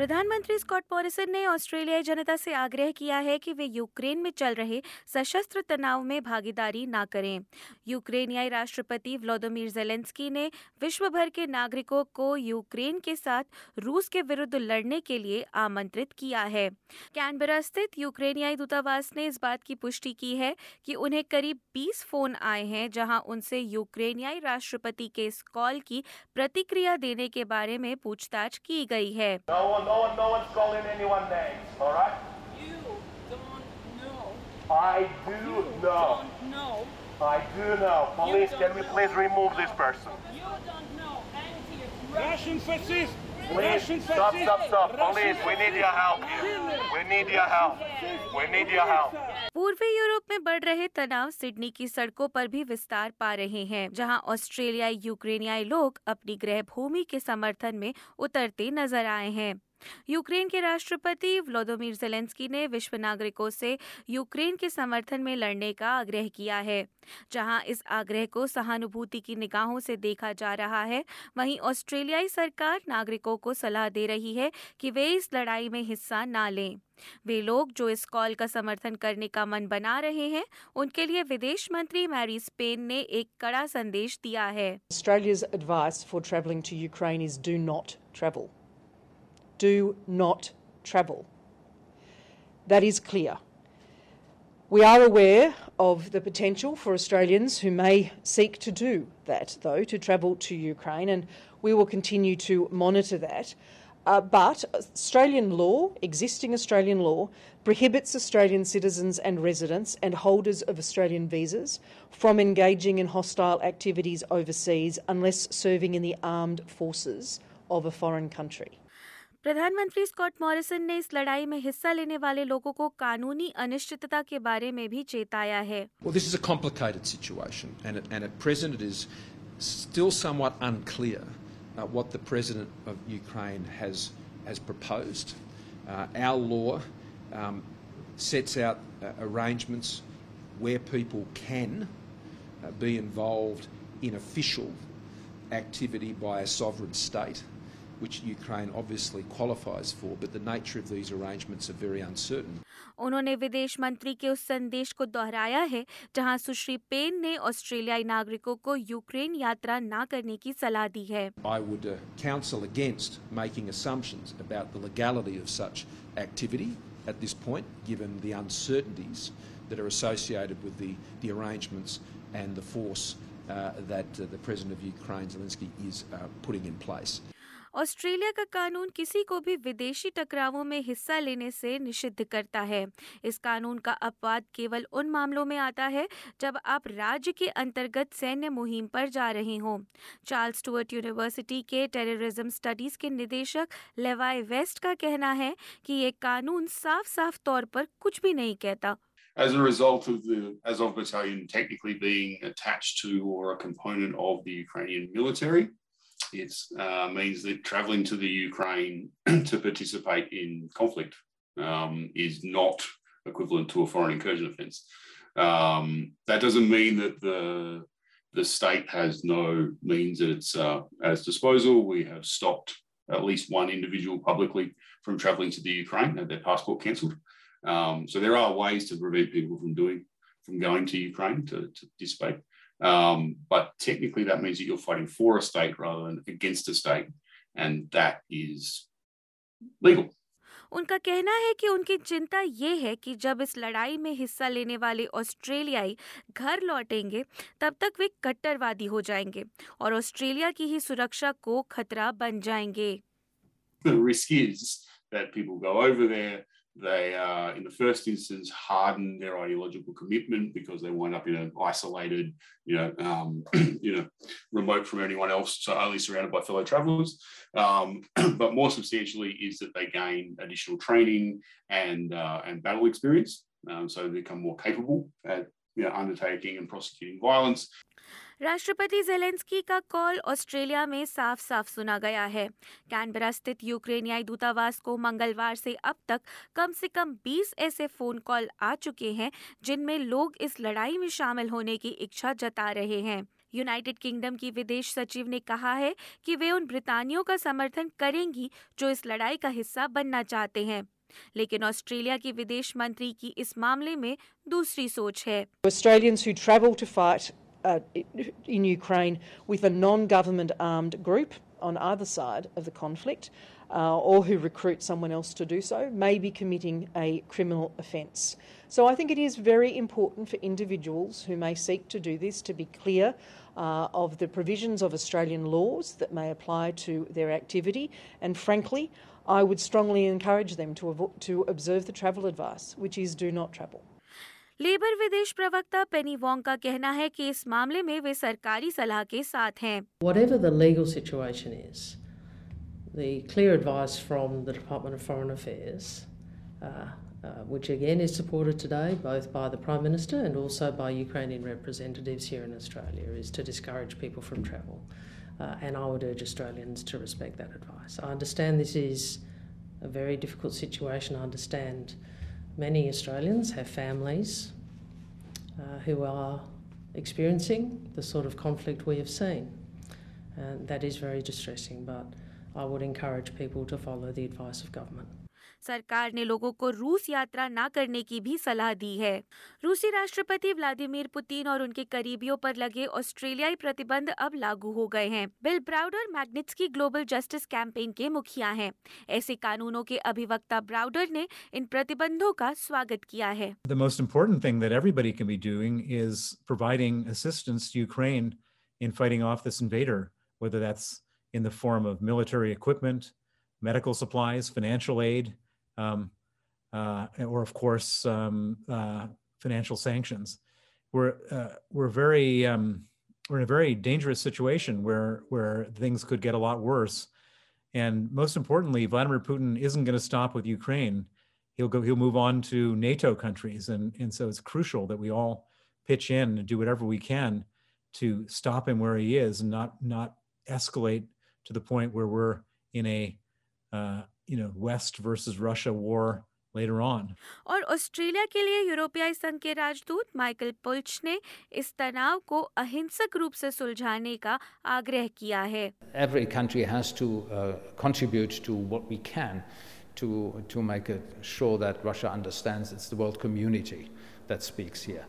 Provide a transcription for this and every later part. प्रधानमंत्री Scott Morrison ने ऑस्ट्रेलियाई जनता से आग्रह किया है कि वे यूक्रेन में चल रहे सशस्त्र तनाव में भागीदारी ना करें। यूक्रेनियाई राष्ट्रपति व्लादिमीर ज़ेलेंस्की ने विश्व भर के नागरिकों को यूक्रेन के साथ रूस के विरुद्ध लड़ने के लिए आमंत्रित किया है। कैनबरा स्थित यूक्रेनियाई दूतावास ने इस बात की पुष्टि की है कि उन्हें करीब 20 फोन आए हैं जहां उनसे यूक्रेनियाई राष्ट्रपति के इस कॉल की प्रतिक्रिया देने के बारे में पूछताछ की गई है। पूर्वी यूरोप में बढ़ रहे तनाव सिडनी की सड़कों पर भी विस्तार पा रहे हैं, जहां ऑस्ट्रेलियाई यूक्रेनियाई लोग अपनी गृह भूमि के समर्थन में उतरते नजर आए हैं। यूक्रेन के राष्ट्रपति व्लादिमीर ज़ेलेंस्की ने विश्व नागरिकों से यूक्रेन के समर्थन में लड़ने का आग्रह किया है। जहां इस आग्रह को सहानुभूति की निगाहों से देखा जा रहा है, वहीं ऑस्ट्रेलियाई सरकार नागरिकों को सलाह दे रही है कि वे इस लड़ाई में हिस्सा ना लें। वे लोग जो इस कॉल का समर्थन करने का मन बना रहे हैं, उनके लिए विदेश मंत्री मैरिस पेन ने एक कड़ा संदेश दिया है। Australia's advice for travelling to Ukraine is do not travel. Do not travel. That is clear. We are aware of the potential for Australians who may seek to do that, though, to travel to Ukraine, and we will continue to monitor that. But Australian law, existing Australian law, prohibits Australian citizens and residents and holders of Australian visas from engaging in hostile activities overseas unless serving in the armed forces of a foreign country. प्रधानमंत्री Scott Morrison ने इस लड़ाई में हिस्सा लेने वाले लोगों को कानूनी अनिश्चितता के बारे में भी चेताया है। Well, this is a complicated situation, and at present it is still somewhat unclear what the president of Ukraine has proposed. Our law sets out arrangements where people can be involved in official activity by a sovereign state, which Ukraine obviously qualifies for, but the nature of these arrangements are very uncertain. उन्होंने विदेश मंत्री के उस संदेश को दोहराया है जहां सुश्री पेन ने ऑस्ट्रेलियाई नागरिकों को यूक्रेन यात्रा ना करने की सलाह दी है। I would counsel against making assumptions about the legality of such activity at this point, given the uncertainties that are associated with the arrangements and the force that the President of Ukraine, Zelensky, is putting in place. Australia का कानून किसी को भी विदेशी टकरावों में हिस्सा लेने से निषिद्ध करता है। इस कानून का अपवाद केवल उन मामलों में आता है जब आप राज्य के अंतर्गत सैन्य मुहिम पर जा रहे हों। चार्ल्स स्टुअर्ट यूनिवर्सिटी के टेररिज्म स्टडीज़ के निदेशक लेवाई वेस्ट का कहना है कि ये कानून साफ साफ तौर पर कुछ भी नहीं कहता। As a result of the Azov battalion technically being attached to or a component of the Ukrainian military, it means that travelling to the Ukraine to participate in conflict is not equivalent to a foreign incursion offence. That doesn't mean that the state has no means at its disposal. We have stopped at least one individual publicly from travelling to the Ukraine, had their passport cancelled. So there are ways to prevent people from going to Ukraine to participate. But technically that means that you're fighting for a state rather than against a state, and that is legal. उनका कहना है कि उनकी चिंता ये है कि जब इस लड़ाई में हिस्सा लेने वाले ऑस्ट्रेलियाई घर लौटेंगे तब तक वे कट्टरवादी हो जाएंगे और ऑस्ट्रेलिया की ही सुरक्षा को खतरा बन जाएंगे। The risk is that people go over there, they in the first instance harden their ideological commitment because they wind up in an isolated, remote from anyone else, so only surrounded by fellow travellers. But more substantially is that they gain additional training and battle experience, so they become more capable at undertaking and prosecuting violence. राष्ट्रपति Zelensky का call Australia में साफ साफ सुना गया है। Canberra स्थित यूक्रेनियाई दूतावास को मंगलवार से अब तक कम से कम 20 ऐसे फ़ोन कॉल आ चुके हैं जिनमें लोग इस लड़ाई में शामिल होने की इच्छा जता रहे हैं। यूनाइटेड किंगडम की विदेश सचिव ने कहा है कि वे उन ब्रितानियों का समर्थन करेंगी जो इस लड़ाई का हिस्सा बनना चाहते हैं, लेकिन ऑस्ट्रेलिया की विदेश मंत्री की इस मामले में दूसरी सोच है। Australians who travel to fight in Ukraine with a non-government armed group on either side of the conflict or who recruit someone else to do so may be committing a criminal offence. So I think it is very important for individuals who may seek to do this to be clear of the provisions of Australian laws that may apply to their activity, and frankly I would strongly encourage them to observe the travel advice, which is do not travel. Labour विदेश प्रवक्ता पेनी Wong का कहना है कि इस मामले में वे सरकारी सलाह के साथ हैं। Whatever the legal situation is, the clear advice from the Department of Foreign Affairs, which again is supported today both by the Prime Minister and also by Ukrainian representatives here in Australia, is to discourage people from travel. And I would urge Australians to respect that advice. I understand this is a very difficult situation. I understand many Australians have families who are experiencing the sort of conflict we have seen. And that is very distressing, but I would encourage people to follow the advice of government. सरकार ने लोगों को रूस यात्रा ना करने की भी सलाह दी है। रूसी राष्ट्रपति व्लादिमीर पुतिन और उनके करीबियों पर लगे ऑस्ट्रेलियाई प्रतिबंध अब लागू हो गए हैं। Bill Browder Magnitsky global justice campaign के मुखिया हैं। ऐसे कानूनों के अभिवक्ता ब्राउडर ने इन प्रतिबंधों का स्वागत किया है। The most important thing that everybody can be doing is providing assistance to Ukraine in fighting off this invader, whether that's in the form of military equipment, medical supplies, financial aid, or of course financial sanctions. We're in a very dangerous situation where things could get a lot worse. And most importantly, Vladimir Putin isn't going to stop with Ukraine. He'll move on to NATO countries, and so it's crucial that we all pitch in and do whatever we can to stop him where he is and not escalate to the point where we're in a West versus Russia war later on. और Australia के लिए यूरोपीय संघ के राजदूत Michael पुल्च ने इस तनाव को अहिंसक रूप से सुलझाने का आग्रह किया है। Every country has to contribute to what we can to make it sure that Russia understands it's the world community that speaks here,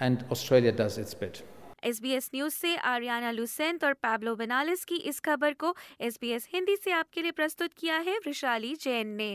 and Australia does its bit. SBS news से आर्याना लुसेंट और Pablo Benalis की इस खबर को SBS Hindi से आपके लिए प्रस्तुत किया है वैशाली जैन ने।